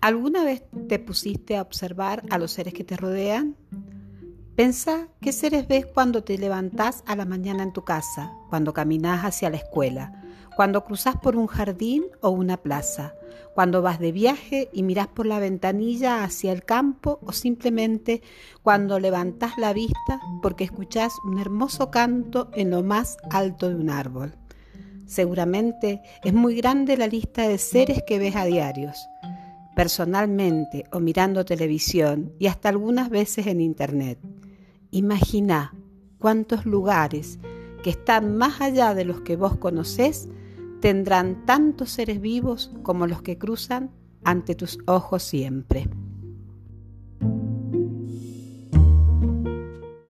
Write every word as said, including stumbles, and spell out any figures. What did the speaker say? ¿Alguna vez te pusiste a observar a los seres que te rodean? Pensá qué seres ves cuando te levantás a la mañana en tu casa, cuando caminás hacia la escuela, cuando cruzás por un jardín o una plaza, cuando vas de viaje y mirás por la ventanilla hacia el campo o simplemente cuando levantás la vista porque escuchás un hermoso canto en lo más alto de un árbol. Seguramente es muy grande la lista de seres que ves a diarios, personalmente o mirando televisión y hasta algunas veces en internet. Imagina cuántos lugares que están más allá de los que vos conocés tendrán tantos seres vivos como los que cruzan ante tus ojos siempre.